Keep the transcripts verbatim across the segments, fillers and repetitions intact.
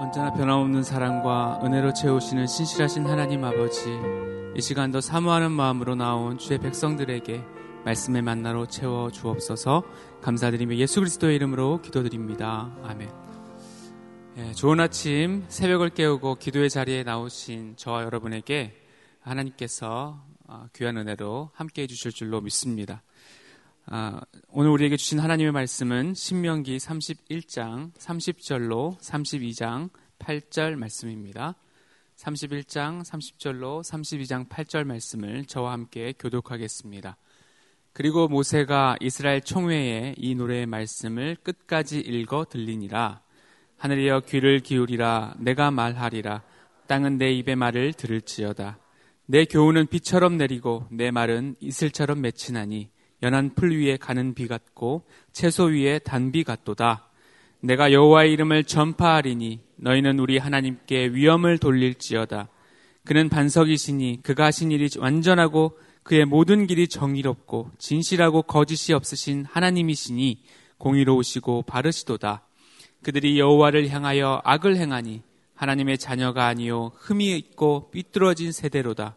언제나 변함없는 사랑과 은혜로 채우시는 신실하신 하나님 아버지, 이 시간도 사모하는 마음으로 나온 주의 백성들에게 말씀의 만나로 채워 주옵소서. 감사드리며 예수 그리스도의 이름으로 기도드립니다. 아멘. 예, 좋은 아침, 새벽을 깨우고 기도의 자리에 나오신 저와 여러분에게 하나님께서 귀한 은혜로 함께해 주실 줄로 믿습니다. 아, 오늘 우리에게 주신 하나님의 말씀은 신명기 삼십일 장 삼십 절로 삼십이 장 팔 절 말씀입니다. 삼십일 장 삼십 절로 삼십이 장 팔 절 말씀을 저와 함께 교독하겠습니다. 그리고 모세가 이스라엘 총회에 이 노래의 말씀을 끝까지 읽어 들리니라. 하늘이여 귀를 기울이라. 내가 말하리라. 땅은 내 입의 말을 들을지어다. 내 교훈은 비처럼 내리고 내 말은 이슬처럼 맺히나니 연한 풀 위에 가는 비 같고 채소 위에 단비 같도다. 내가 여호와의 이름을 전파하리니 너희는 우리 하나님께 위엄을 돌릴지어다. 그는 반석이시니 그가 하신 일이 완전하고 그의 모든 길이 정의롭고 진실하고 거짓이 없으신 하나님이시니 공의로우시고 바르시도다. 그들이 여호와를 향하여 악을 행하니 하나님의 자녀가 아니요 흠이 있고 삐뚤어진 세대로다.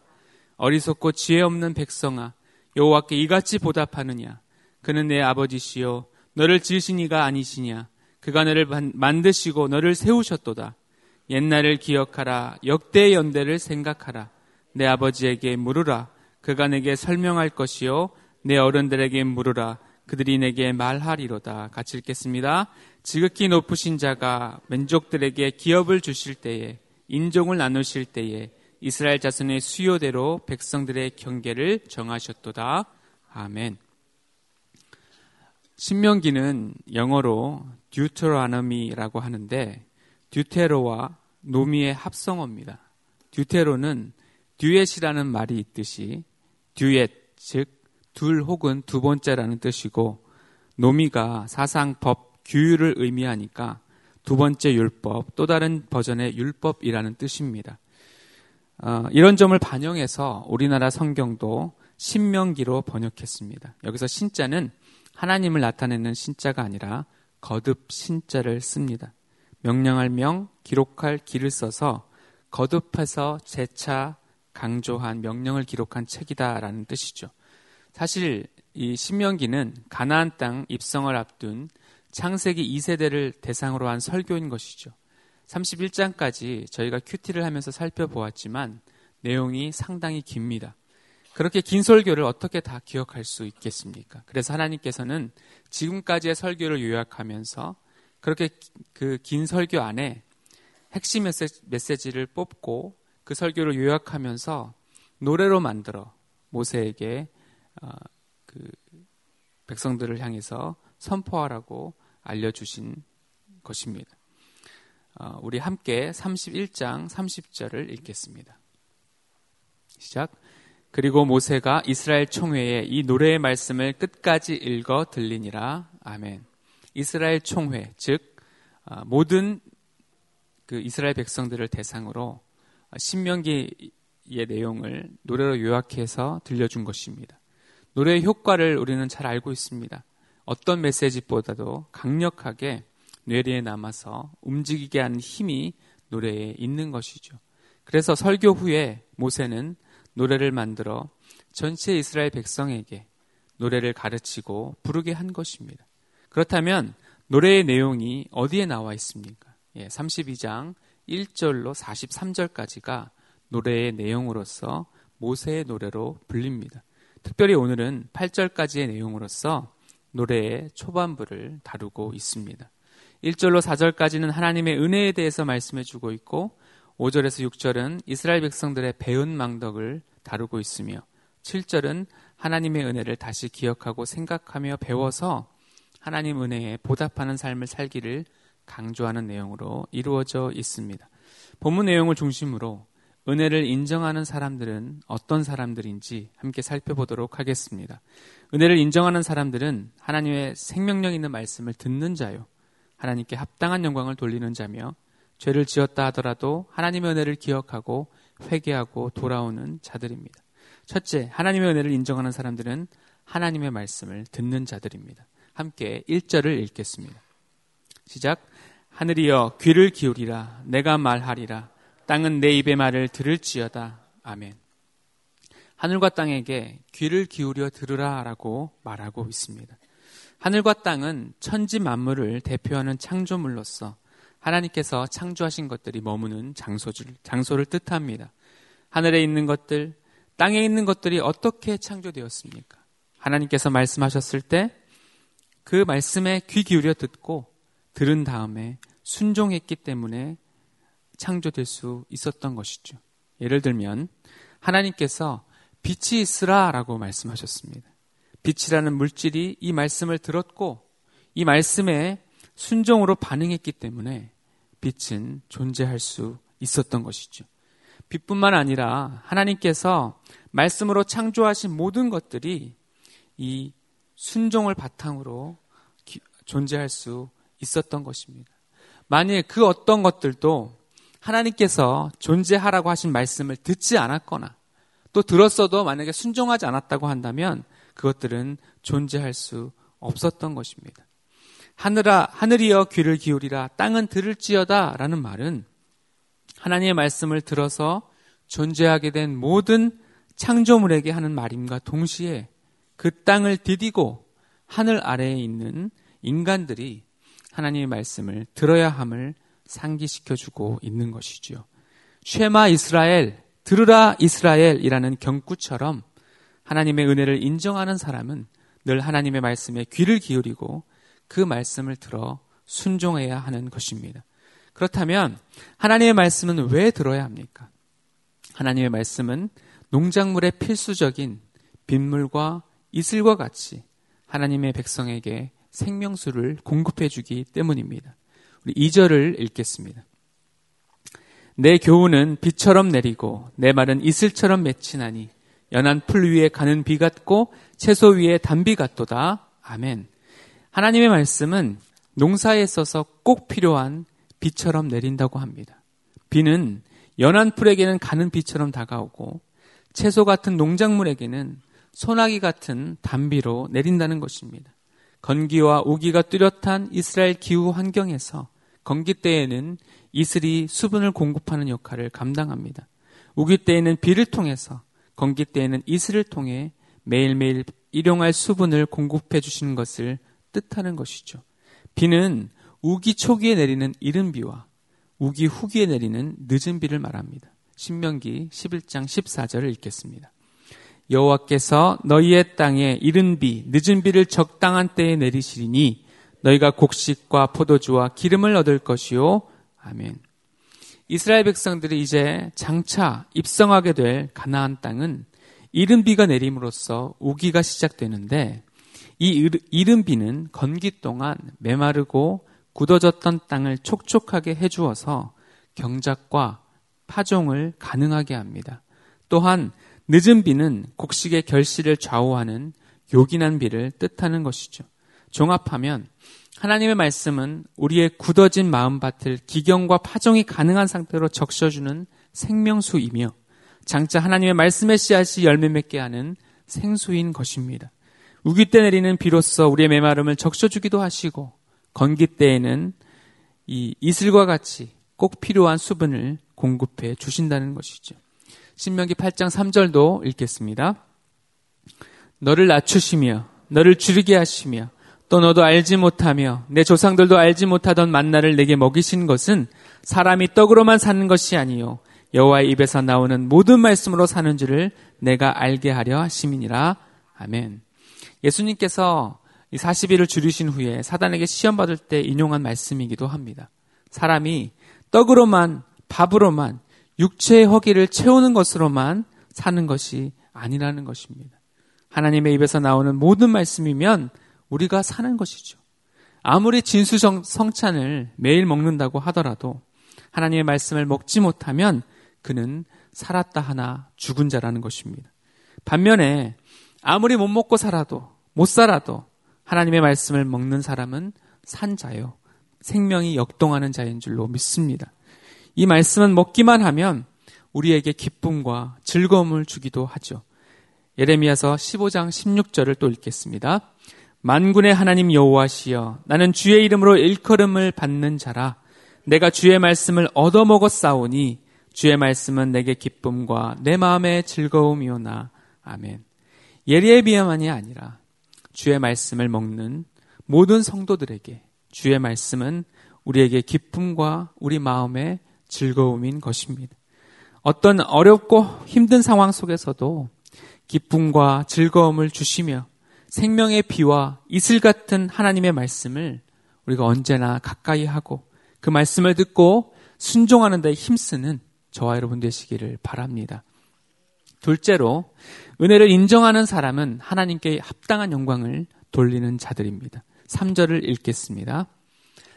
어리석고 지혜 없는 백성아, 여호와께 이같이 보답하느냐. 그는 내 아버지시요 너를 지으신 이가 아니시냐. 그가 너를 만드시고 너를 세우셨도다. 옛날을 기억하라. 역대의 연대를 생각하라. 내 아버지에게 물으라. 그가 내게 설명할 것이요 내 어른들에게 물으라. 그들이 내게 말하리로다. 같이 읽겠습니다. 지극히 높으신 자가 민족들에게 기업을 주실 때에, 인종을 나누실 때에 이스라엘 자손의 수요대로 백성들의 경계를 정하셨도다. 아멘. 신명기는 영어로 Deuteronomy라고 하는데 듀테로와 노미의 합성어입니다. 듀테로는 듀엣이라는 말이 있듯이 듀엣, 즉 둘 혹은 두 번째라는 뜻이고, 노미가 사상, 법, 규율을 의미하니까 두 번째 율법, 또 다른 버전의 율법이라는 뜻입니다. 어, 이런 점을 반영해서 우리나라 성경도 신명기로 번역했습니다. 여기서 신자는 하나님을 나타내는 신자가 아니라 거듭 신자를 씁니다. 명령할 명, 기록할 기를 써서 거듭해서 재차 강조한 명령을 기록한 책이다라는 뜻이죠. 사실 이 신명기는 가나안 땅 입성을 앞둔 창세기 이 세대를 대상으로 한 설교인 것이죠. 삼십일 장까지 저희가 큐티를 하면서 살펴보았지만 내용이 상당히 깁니다. 그렇게 긴 설교를 어떻게 다 기억할 수 있겠습니까? 그래서 하나님께서는 지금까지의 설교를 요약하면서 그렇게 그 긴 설교 안에 핵심 메시지를 뽑고 그 설교를 요약하면서 노래로 만들어 모세에게 그 백성들을 향해서 선포하라고 알려주신 것입니다. 우리 함께 삼십일 장 삼십 절을 읽겠습니다. 시작. 그리고 모세가 이스라엘 총회에 이 노래의 말씀을 끝까지 읽어 들리니라. 아멘. 이스라엘 총회, 즉 모든 그 이스라엘 백성들을 대상으로 신명기의 내용을 노래로 요약해서 들려준 것입니다. 노래의 효과를 우리는 잘 알고 있습니다. 어떤 메시지보다도 강력하게 뇌리에 남아서 움직이게 하는 힘이 노래에 있는 것이죠. 그래서 설교 후에 모세는 노래를 만들어 전체 이스라엘 백성에게 노래를 가르치고 부르게 한 것입니다. 그렇다면 노래의 내용이 어디에 나와 있습니까? 예, 삼십이 장 일 절로 사십삼 절까지가 노래의 내용으로서 모세의 노래로 불립니다. 특별히 오늘은 팔 절까지의 내용으로서 노래의 초반부를 다루고 있습니다. 일 절로 사 절까지는 하나님의 은혜에 대해서 말씀해주고 있고, 오 절에서 육 절은 이스라엘 백성들의 배은 망덕을 다루고 있으며, 칠 절은 하나님의 은혜를 다시 기억하고 생각하며 배워서 하나님 은혜에 보답하는 삶을 살기를 강조하는 내용으로 이루어져 있습니다. 본문 내용을 중심으로 은혜를 인정하는 사람들은 어떤 사람들인지 함께 살펴보도록 하겠습니다. 은혜를 인정하는 사람들은 하나님의 생명력 있는 말씀을 듣는 자요, 하나님께 합당한 영광을 돌리는 자며, 죄를 지었다 하더라도 하나님의 은혜를 기억하고 회개하고 돌아오는 자들입니다. 첫째, 하나님의 은혜를 인정하는 사람들은 하나님의 말씀을 듣는 자들입니다. 함께 일 절을 읽겠습니다. 시작. 하늘이여 귀를 기울이라. 내가 말하리라. 땅은 내 입의 말을 들을지어다. 아멘. 하늘과 땅에게 귀를 기울여 들으라 라고 말하고 있습니다. 하늘과 땅은 천지 만물을 대표하는 창조물로서 하나님께서 창조하신 것들이 머무는 장소를, 장소를 뜻합니다. 하늘에 있는 것들, 땅에 있는 것들이 어떻게 창조되었습니까? 하나님께서 말씀하셨을 때 그 말씀에 귀 기울여 듣고 들은 다음에 순종했기 때문에 창조될 수 있었던 것이죠. 예를 들면 하나님께서 빛이 있으라 라고 말씀하셨습니다. 빛이라는 물질이 이 말씀을 들었고 이 말씀에 순종으로 반응했기 때문에 빛은 존재할 수 있었던 것이죠. 빛뿐만 아니라 하나님께서 말씀으로 창조하신 모든 것들이 이 순종을 바탕으로 기, 존재할 수 있었던 것입니다. 만일 그 어떤 것들도 하나님께서 존재하라고 하신 말씀을 듣지 않았거나 또 들었어도 만약에 순종하지 않았다고 한다면 그것들은 존재할 수 없었던 것입니다. 하늘아, 하늘이여 귀를 기울이라 땅은 들을지어다 라는 말은 하나님의 말씀을 들어서 존재하게 된 모든 창조물에게 하는 말임과 동시에 그 땅을 디디고 하늘 아래에 있는 인간들이 하나님의 말씀을 들어야 함을 상기시켜주고 있는 것이죠. 쉐마 이스라엘, 들으라 이스라엘이라는 경구처럼 하나님의 은혜를 인정하는 사람은 늘 하나님의 말씀에 귀를 기울이고 그 말씀을 들어 순종해야 하는 것입니다. 그렇다면 하나님의 말씀은 왜 들어야 합니까? 하나님의 말씀은 농작물의 필수적인 빗물과 이슬과 같이 하나님의 백성에게 생명수를 공급해 주기 때문입니다. 우리 이 절을 읽겠습니다. 내 교훈은 비처럼 내리고 내 말은 이슬처럼 맺히나니 연한 풀 위에 가는 비 같고 채소 위에 단비 같도다. 아멘. 하나님의 말씀은 농사에 있어서 꼭 필요한 비처럼 내린다고 합니다. 비는 연한 풀에게는 가는 비처럼 다가오고 채소 같은 농작물에게는 소나기 같은 단비로 내린다는 것입니다. 건기와 우기가 뚜렷한 이스라엘 기후 환경에서 건기 때에는 이슬이 수분을 공급하는 역할을 감당합니다. 우기 때에는 비를 통해서, 건기 때에는 이슬을 통해 매일매일 일용할 수분을 공급해 주시는 것을 뜻하는 것이죠. 비는 우기 초기에 내리는 이른 비와 우기 후기에 내리는 늦은 비를 말합니다. 신명기 십일 장 십사 절을 읽겠습니다. 여호와께서 너희의 땅에 이른 비, 늦은 비를 적당한 때에 내리시리니 너희가 곡식과 포도주와 기름을 얻을 것이요. 아멘. 이스라엘 백성들이 이제 장차 입성하게 될 가나안 땅은 이른 비가 내림으로써 우기가 시작되는데 이 이른 비는 건기 동안 메마르고 굳어졌던 땅을 촉촉하게 해주어서 경작과 파종을 가능하게 합니다. 또한 늦은 비는 곡식의 결실을 좌우하는 요긴한 비를 뜻하는 것이죠. 종합하면 하나님의 말씀은 우리의 굳어진 마음밭을 기경과 파종이 가능한 상태로 적셔주는 생명수이며 장차 하나님의 말씀의 씨앗이 열매 맺게 하는 생수인 것입니다. 우기 때 내리는 비로써 우리의 메마름을 적셔주기도 하시고 건기 때에는 이 이슬과 같이 꼭 필요한 수분을 공급해 주신다는 것이죠. 신명기 팔 장 삼 절도 읽겠습니다. 너를 낮추시며 너를 줄이게 하시며 또 너도 알지 못하며 내 조상들도 알지 못하던 만나를 내게 먹이신 것은 사람이 떡으로만 사는 것이 아니요 여호와의 입에서 나오는 모든 말씀으로 사는 줄을 내가 알게 하려 하심이니라. 아멘. 예수님께서 이 사십 일을 줄이신 후에 사단에게 시험받을 때 인용한 말씀이기도 합니다. 사람이 떡으로만, 밥으로만, 육체의 허기를 채우는 것으로만 사는 것이 아니라는 것입니다. 하나님의 입에서 나오는 모든 말씀이면 우리가 사는 것이죠. 아무리 진수성찬을 매일 먹는다고 하더라도 하나님의 말씀을 먹지 못하면 그는 살았다 하나 죽은 자라는 것입니다. 반면에 아무리 못 먹고 살아도 못 살아도 하나님의 말씀을 먹는 사람은 산 자요 생명이 역동하는 자인 줄로 믿습니다. 이 말씀은 먹기만 하면 우리에게 기쁨과 즐거움을 주기도 하죠. 예레미야서 십오 장 십육 절을 또 읽겠습니다. 만군의 하나님 여호와시여 나는 주의 이름으로 일컬음을 받는 자라 내가 주의 말씀을 얻어먹었사오니 주의 말씀은 내게 기쁨과 내 마음의 즐거움이오나. 아멘. 예레미야만이 아니라 주의 말씀을 먹는 모든 성도들에게 주의 말씀은 우리에게 기쁨과 우리 마음의 즐거움인 것입니다. 어떤 어렵고 힘든 상황 속에서도 기쁨과 즐거움을 주시며 생명의 비와 이슬 같은 하나님의 말씀을 우리가 언제나 가까이 하고 그 말씀을 듣고 순종하는 데 힘쓰는 저와 여러분 되시기를 바랍니다. 둘째로, 은혜를 인정하는 사람은 하나님께 합당한 영광을 돌리는 자들입니다. 삼 절을 읽겠습니다.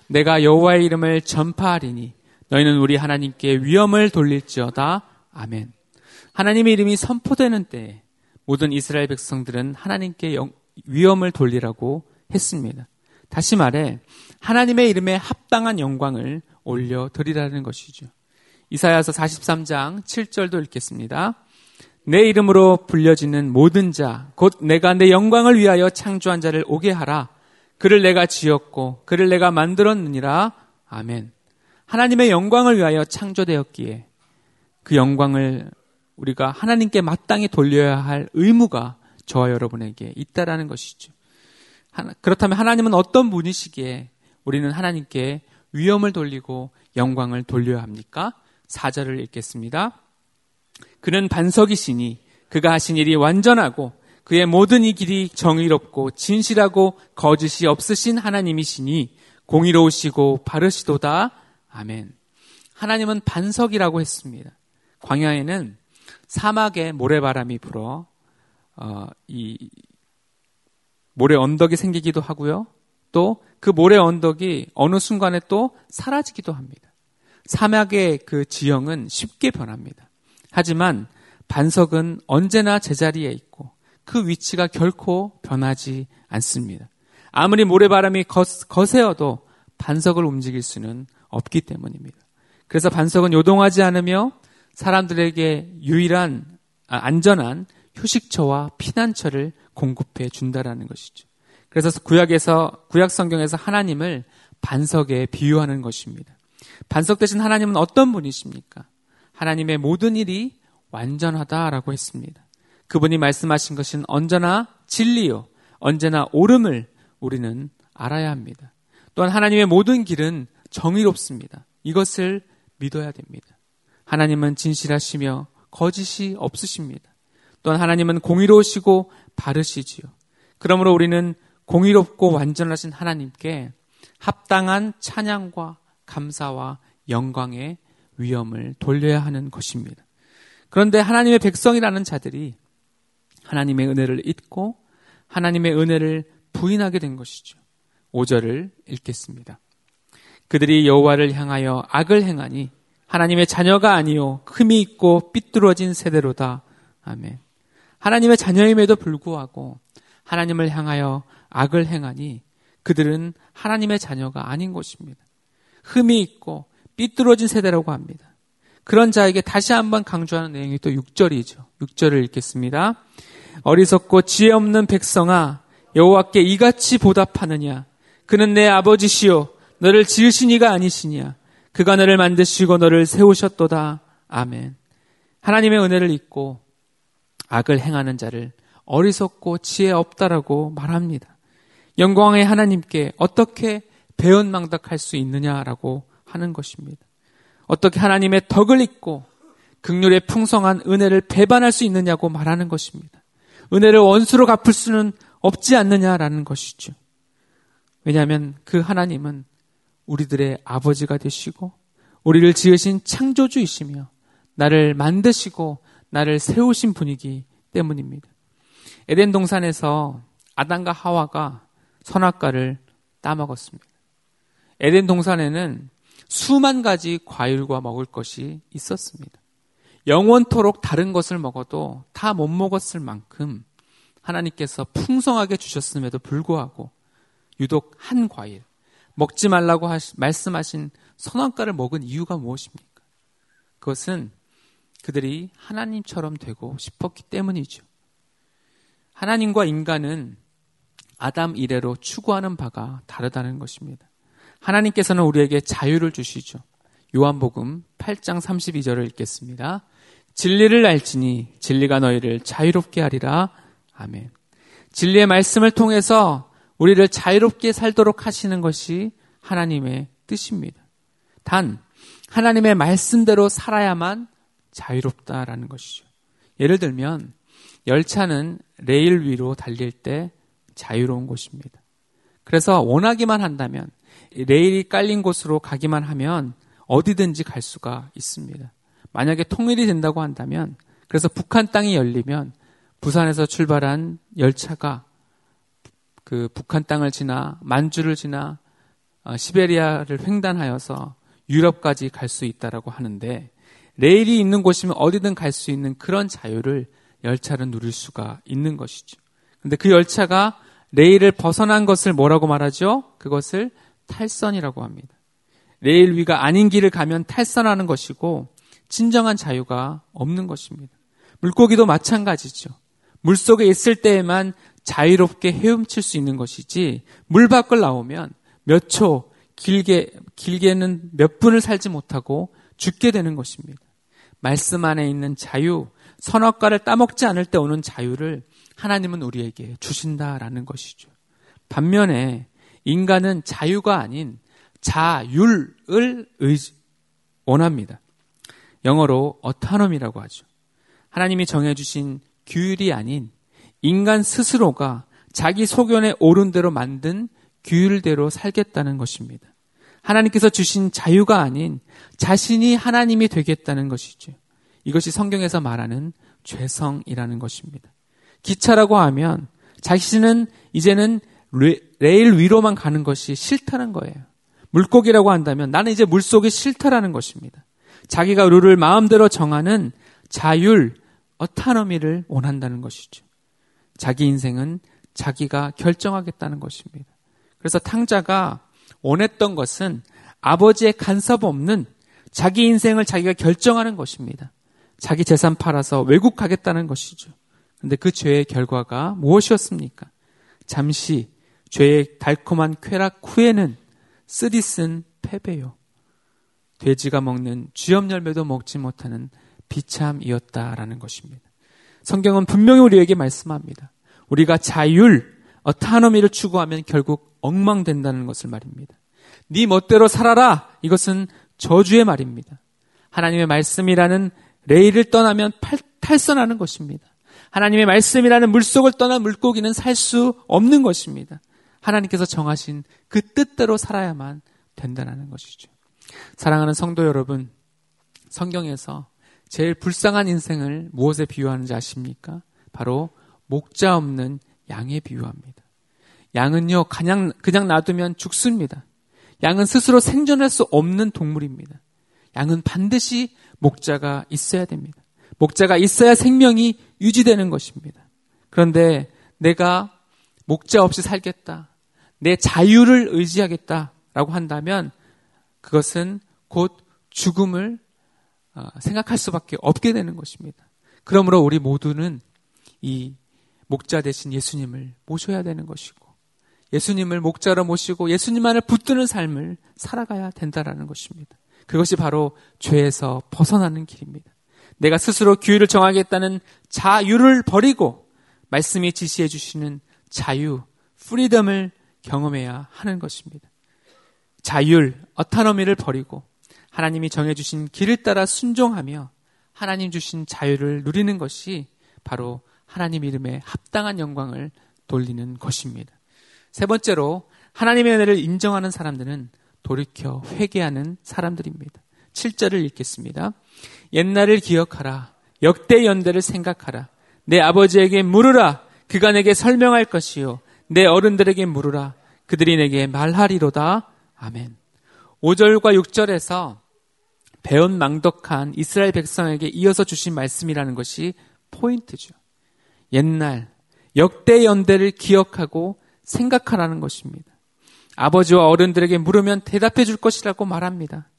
내가 여호와의 이름을 전파하리니 너희는 우리 하나님께 위엄을 돌릴지어다. 아멘. 하나님의 이름이 선포되는 때에 모든 이스라엘 백성들은 하나님께 영, 위엄을 돌리라고 했습니다. 다시 말해 하나님의 이름에 합당한 영광을 올려드리라는 것이죠. 이사야서 사십삼 장 칠 절도 읽겠습니다. 내 이름으로 불려지는 모든 자, 곧 내가 내 영광을 위하여 창조한 자를 오게 하라. 그를 내가 지었고 그를 내가 만들었느니라. 아멘. 하나님의 영광을 위하여 창조되었기에 그 영광을 우리가 하나님께 마땅히 돌려야 할 의무가 저와 여러분에게 있다라는 것이죠. 그렇다면 하나님은 어떤 분이시기에 우리는 하나님께 위엄을 돌리고 영광을 돌려야 합니까? 사 절을 읽겠습니다. 그는 반석이시니 그가 하신 일이 완전하고 그의 모든 이 길이 정의롭고 진실하고 거짓이 없으신 하나님이시니 공의로우시고 바르시도다. 아멘. 하나님은 반석이라고 했습니다. 광야에는 사막에 모래바람이 불어 어, 이 모래 언덕이 생기기도 하고요. 또 그 모래 언덕이 어느 순간에 또 사라지기도 합니다. 사막의 그 지형은 쉽게 변합니다. 하지만 반석은 언제나 제자리에 있고 그 위치가 결코 변하지 않습니다. 아무리 모래바람이 거스, 거세어도 반석을 움직일 수는 없기 때문입니다. 그래서 반석은 요동하지 않으며 사람들에게 유일한 안전한 휴식처와 피난처를 공급해 준다라는 것이죠. 그래서 구약에서 구약 성경에서 하나님을 반석에 비유하는 것입니다. 반석 대신 하나님은 어떤 분이십니까? 하나님의 모든 일이 완전하다라고 했습니다. 그분이 말씀하신 것은 언제나 진리요, 언제나 옳음을 우리는 알아야 합니다. 또한 하나님의 모든 길은 정의롭습니다. 이것을 믿어야 됩니다. 하나님은 진실하시며 거짓이 없으십니다. 또한 하나님은 공의로우시고 바르시지요. 그러므로 우리는 공의롭고 완전하신 하나님께 합당한 찬양과 감사와 영광의 위엄을 돌려야 하는 것입니다. 그런데 하나님의 백성이라는 자들이 하나님의 은혜를 잊고 하나님의 은혜를 부인하게 된 것이죠. 오 절을 읽겠습니다. 그들이 여호와를 향하여 악을 행하니 하나님의 자녀가 아니요 흠이 있고 삐뚤어진 세대로다. 아멘. 하나님의 자녀임에도 불구하고 하나님을 향하여 악을 행하니 그들은 하나님의 자녀가 아닌 것입니다. 흠이 있고 삐뚤어진 세대라고 합니다. 그런 자에게 다시 한번 강조하는 내용이 또 육 절이죠. 육 절을 읽겠습니다. 어리석고 지혜 없는 백성아, 여호와께 이같이 보답하느냐. 그는 내 아버지시요 너를 지으신 이가 아니시냐. 그가 너를 만드시고 너를 세우셨도다. 아멘. 하나님의 은혜를 잊고 악을 행하는 자를 어리석고 지혜 없다라고 말합니다. 영광의 하나님께 어떻게 배은망덕할 수 있느냐라고 하는 것입니다. 어떻게 하나님의 덕을 잊고 긍휼의 풍성한 은혜를 배반할 수 있느냐고 말하는 것입니다. 은혜를 원수로 갚을 수는 없지 않느냐라는 것이죠. 왜냐하면 그 하나님은 우리들의 아버지가 되시고 우리를 지으신 창조주이시며 나를 만드시고 나를 세우신 분이기 때문입니다. 에덴 동산에서 아담과 하와가 선악과를 따먹었습니다. 에덴 동산에는 수만 가지 과일과 먹을 것이 있었습니다. 영원토록 다른 것을 먹어도 다 못 먹었을 만큼 하나님께서 풍성하게 주셨음에도 불구하고 유독 한 과일, 먹지 말라고 하시, 말씀하신 선악과를 먹은 이유가 무엇입니까? 그것은 그들이 하나님처럼 되고 싶었기 때문이죠. 하나님과 인간은 아담 이래로 추구하는 바가 다르다는 것입니다. 하나님께서는 우리에게 자유를 주시죠. 요한복음 팔 장 삼십이 절을 읽겠습니다. 진리를 알지니 진리가 너희를 자유롭게 하리라. 아멘. 진리의 말씀을 통해서 우리를 자유롭게 살도록 하시는 것이 하나님의 뜻입니다. 단 하나님의 말씀대로 살아야만 자유롭다라는 것이죠. 예를 들면 열차는 레일 위로 달릴 때 자유로운 곳입니다. 그래서 원하기만 한다면 레일이 깔린 곳으로 가기만 하면 어디든지 갈 수가 있습니다. 만약에 통일이 된다고 한다면, 그래서 북한 땅이 열리면 부산에서 출발한 열차가 그 북한 땅을 지나 만주를 지나 시베리아를 횡단하여서 유럽까지 갈 수 있다라고 하는데, 레일이 있는 곳이면 어디든 갈 수 있는 그런 자유를 열차를 누릴 수가 있는 것이죠. 그런데 그 열차가 레일을 벗어난 것을 뭐라고 말하죠? 그것을 탈선이라고 합니다. 레일 위가 아닌 길을 가면 탈선하는 것이고 진정한 자유가 없는 것입니다. 물고기도 마찬가지죠. 물속에 있을 때에만 자유롭게 헤엄칠 수 있는 것이지 물 밖을 나오면 몇 초, 길게, 길게는 몇 분을 살지 못하고 죽게 되는 것입니다. 말씀 안에 있는 자유, 선악과를 따먹지 않을 때 오는 자유를 하나님은 우리에게 주신다라는 것이죠. 반면에 인간은 자유가 아닌 자율을 원합니다. 영어로 autonomy라고 하죠. 하나님이 정해주신 규율이 아닌 인간 스스로가 자기 소견에 옳은 대로 만든 규율대로 살겠다는 것입니다. 하나님께서 주신 자유가 아닌 자신이 하나님이 되겠다는 것이죠. 이것이 성경에서 말하는 죄성이라는 것입니다. 기차라고 하면 자신은 이제는 레, 레일 위로만 가는 것이 싫다는 거예요. 물고기라고 한다면 나는 이제 물속이 싫다라는 것입니다. 자기가 룰을 마음대로 정하는 자율, 어타노미를 원한다는 것이죠. 자기 인생은 자기가 결정하겠다는 것입니다. 그래서 탕자가 원했던 것은 아버지의 간섭 없는 자기 인생을 자기가 결정하는 것입니다. 자기 재산 팔아서 외국하겠다는 것이죠. 그런데 그 죄의 결과가 무엇이었습니까? 잠시 죄의 달콤한 쾌락 후에는 쓰디쓴 패배요, 돼지가 먹는 쥐염 열매도 먹지 못하는 비참이었다라는 것입니다. 성경은 분명히 우리에게 말씀합니다. 우리가 자율, 어타노미를 추구하면 결국 엉망된다는 것을 말입니다. 네 멋대로 살아라, 이것은 저주의 말입니다. 하나님의 말씀이라는 레일을 떠나면 팔, 탈선하는 것입니다. 하나님의 말씀이라는 물속을 떠난 물고기는 살 수 없는 것입니다. 하나님께서 정하신 그 뜻대로 살아야만 된다는 것이죠. 사랑하는 성도 여러분, 성경에서 제일 불쌍한 인생을 무엇에 비유하는지 아십니까? 바로 목자 없는 양에 비유합니다. 양은요, 그냥, 그냥 놔두면 죽습니다. 양은 스스로 생존할 수 없는 동물입니다. 양은 반드시 목자가 있어야 됩니다. 목자가 있어야 생명이 유지되는 것입니다. 그런데 내가 목자 없이 살겠다, 내 자유를 의지하겠다라고 한다면 그것은 곧 죽음을 생각할 수밖에 없게 되는 것입니다. 그러므로 우리 모두는 이 목자 대신 예수님을 모셔야 되는 것이고, 예수님을 목자로 모시고 예수님만을 붙드는 삶을 살아가야 된다라는 것입니다. 그것이 바로 죄에서 벗어나는 길입니다. 내가 스스로 규율을 정하겠다는 자유를 버리고 말씀이 지시해 주시는 자유, 프리덤을 경험해야 하는 것입니다. 자율, 어타노미를 버리고 하나님이 정해주신 길을 따라 순종하며 하나님 주신 자유를 누리는 것이 바로 하나님 이름에 합당한 영광을 돌리는 것입니다. 세 번째로, 하나님의 은혜를 인정하는 사람들은 돌이켜 회개하는 사람들입니다. 칠 절을 읽겠습니다. 옛날을 기억하라. 역대 연대를 생각하라. 내 아버지에게 물으라. 그가 내게 설명할 것이요. 내 어른들에게 물으라. 그들이 내게 말하리로다. 아멘. 오 절과 육 절에서 배운 망덕한 이스라엘 백성에게 이어서 주신 말씀이라는 것이 포인트죠. 옛날, 역대 연대를 기억하고 생각하라는 것입니다. 아버지와 어른들에게 물으면 대답해 줄 것이라고 말합니다.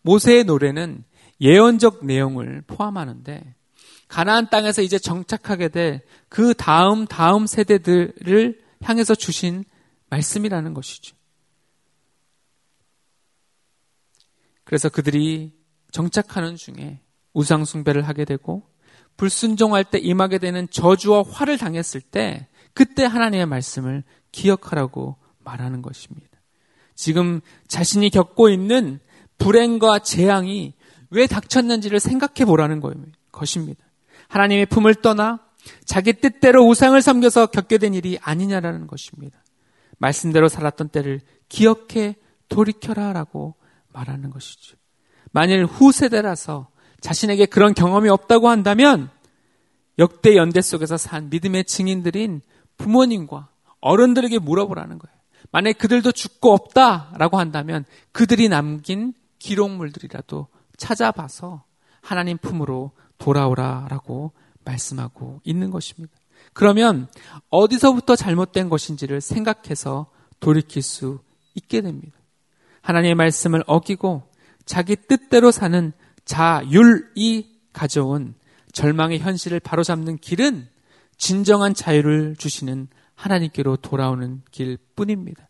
모세의 노래는 예언적 내용을 포함하는데 가나안 땅에서 이제 정착하게 될 그 다음 다음 세대들을 향해서 주신 말씀이라는 것이죠. 그래서 그들이 정착하는 중에 우상 숭배를 하게 되고 불순종할 때 임하게 되는 저주와 화를 당했을 때 그때 하나님의 말씀을 기억하라고 말하는 것입니다. 지금 자신이 겪고 있는 불행과 재앙이 왜 닥쳤는지를 생각해 보라는 것입니다. 하나님의 품을 떠나 자기 뜻대로 우상을 섬겨서 겪게 된 일이 아니냐라는 것입니다. 말씀대로 살았던 때를 기억해 돌이켜라라고 말하는 것이죠. 만일 후세대라서 자신에게 그런 경험이 없다고 한다면 역대 연대 속에서 산 믿음의 증인들인 부모님과 어른들에게 물어보라는 거예요. 만약 그들도 죽고 없다라고 한다면 그들이 남긴 기록물들이라도 찾아봐서 하나님 품으로 돌아오라라고 말씀하고 있는 것입니다. 그러면 어디서부터 잘못된 것인지를 생각해서 돌이킬 수 있게 됩니다. 하나님의 말씀을 어기고 자기 뜻대로 사는 자율이 가져온 절망의 현실을 바로잡는 길은 진정한 자유를 주시는 하나님께로 돌아오는 길뿐입니다.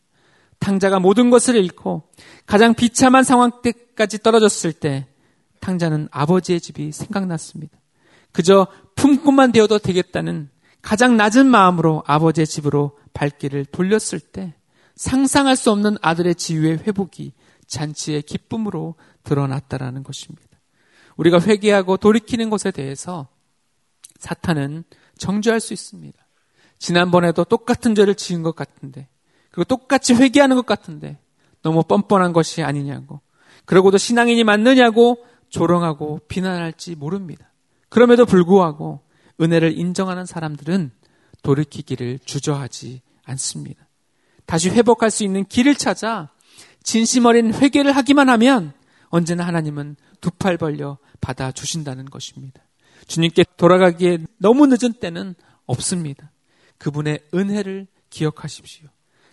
탕자가 모든 것을 잃고 가장 비참한 상황 때까지 떨어졌을 때 탕자는 아버지의 집이 생각났습니다. 그저 품꾼만 되어도 되겠다는 가장 낮은 마음으로 아버지의 집으로 발길을 돌렸을 때 상상할 수 없는 아들의 지유의 회복이 잔치의 기쁨으로 드러났다라는 것입니다. 우리가 회개하고 돌이키는 것에 대해서 사탄은 정죄할 수 있습니다. 지난번에도 똑같은 죄를 지은 것 같은데, 그리고 똑같이 회개하는 것 같은데 너무 뻔뻔한 것이 아니냐고, 그러고도 신앙인이 맞느냐고 조롱하고 비난할지 모릅니다. 그럼에도 불구하고 은혜를 인정하는 사람들은 돌이키기를 주저하지 않습니다. 다시 회복할 수 있는 길을 찾아 진심 어린 회개를 하기만 하면 언제나 하나님은 두 팔 벌려 받아주신다는 것입니다. 주님께 돌아가기에 너무 늦은 때는 없습니다. 그분의 은혜를 기억하십시오.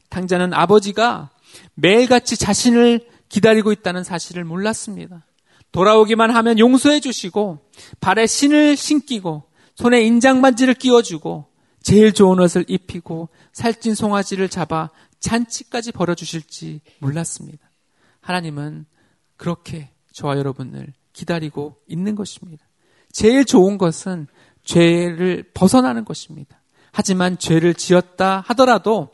탕자는 아버지가 매일같이 자신을 기다리고 있다는 사실을 몰랐습니다. 돌아오기만 하면 용서해 주시고 발에 신을 신기고 손에 인장반지를 끼워주고 제일 좋은 옷을 입히고 살찐 송아지를 잡아 잔치까지 벌여주실지 몰랐습니다. 하나님은 그렇게 저와 여러분을 기다리고 있는 것입니다. 제일 좋은 것은 죄를 벗어나는 것입니다. 하지만 죄를 지었다 하더라도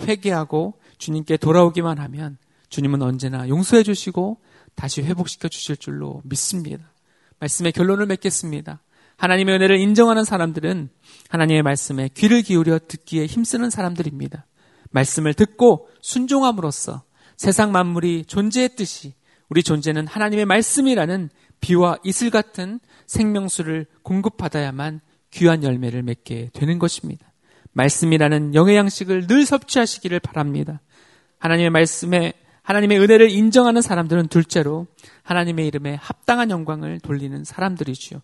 회개하고 주님께 돌아오기만 하면 주님은 언제나 용서해 주시고 다시 회복시켜 주실 줄로 믿습니다. 말씀의 결론을 맺겠습니다. 하나님의 은혜를 인정하는 사람들은 하나님의 말씀에 귀를 기울여 듣기에 힘쓰는 사람들입니다. 말씀을 듣고 순종함으로써 세상 만물이 존재했듯이 우리 존재는 하나님의 말씀이라는 비와 이슬 같은 생명수를 공급받아야만 귀한 열매를 맺게 되는 것입니다. 말씀이라는 영의 양식을 늘 섭취하시기를 바랍니다. 하나님의 말씀에 하나님의 은혜를 인정하는 사람들은 둘째로 하나님의 이름에 합당한 영광을 돌리는 사람들이지요.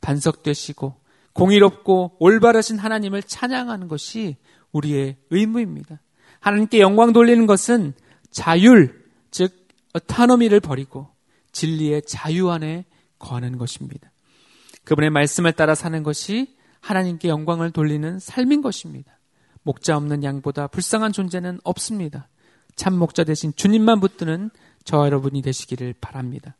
반석되시고 공의롭고 올바르신 하나님을 찬양하는 것이 우리의 의무입니다. 하나님께 영광 돌리는 것은 자율, 즉 어타노미를 버리고 진리의 자유 안에 거하는 것입니다. 그분의 말씀을 따라 사는 것이 하나님께 영광을 돌리는 삶인 것입니다. 목자 없는 양보다 불쌍한 존재는 없습니다. 참 목자 대신 주님만 붙드는 저와 여러분이 되시기를 바랍니다.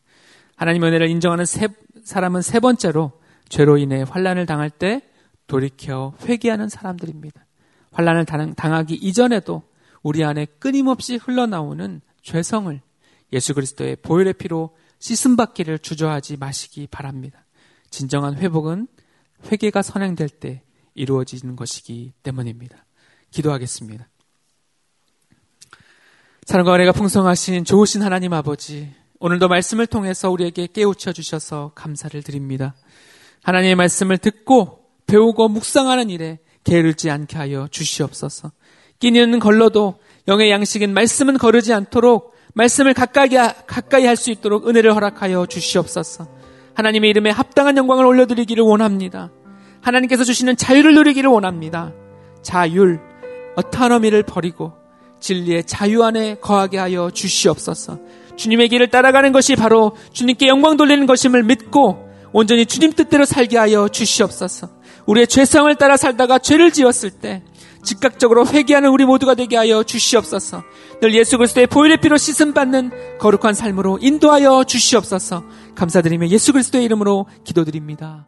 하나님의 은혜를 인정하는 세, 사람은 세 번째로 죄로 인해 환란을 당할 때 돌이켜 회개하는 사람들입니다. 환란을 당하기 이전에도 우리 안에 끊임없이 흘러나오는 죄성을 예수 그리스도의 보혈의 피로 씻음받기를 주저하지 마시기 바랍니다. 진정한 회복은 회개가 선행될 때 이루어지는 것이기 때문입니다. 기도하겠습니다. 사랑과 은혜가 풍성하신 좋으신 하나님 아버지, 오늘도 말씀을 통해서 우리에게 깨우쳐 주셔서 감사를 드립니다. 하나님의 말씀을 듣고 배우고 묵상하는 일에 게으르지 않게 하여 주시옵소서. 끼니는 걸러도 영의 양식인 말씀은 거르지 않도록 말씀을 가까이, 가까이 할 수 있도록 은혜를 허락하여 주시옵소서. 하나님의 이름에 합당한 영광을 올려드리기를 원합니다. 하나님께서 주시는 자유를 누리기를 원합니다. 자율, 어타노미를 버리고 진리의 자유 안에 거하게 하여 주시옵소서. 주님의 길을 따라가는 것이 바로 주님께 영광 돌리는 것임을 믿고 온전히 주님 뜻대로 살게 하여 주시옵소서. 우리의 죄성을 따라 살다가 죄를 지었을 때 즉각적으로 회개하는 우리 모두가 되게 하여 주시옵소서. 늘 예수 그리스도의 보혈의 피로 씻음받는 거룩한 삶으로 인도하여 주시옵소서. 감사드리며 예수 그리스도의 이름으로 기도드립니다.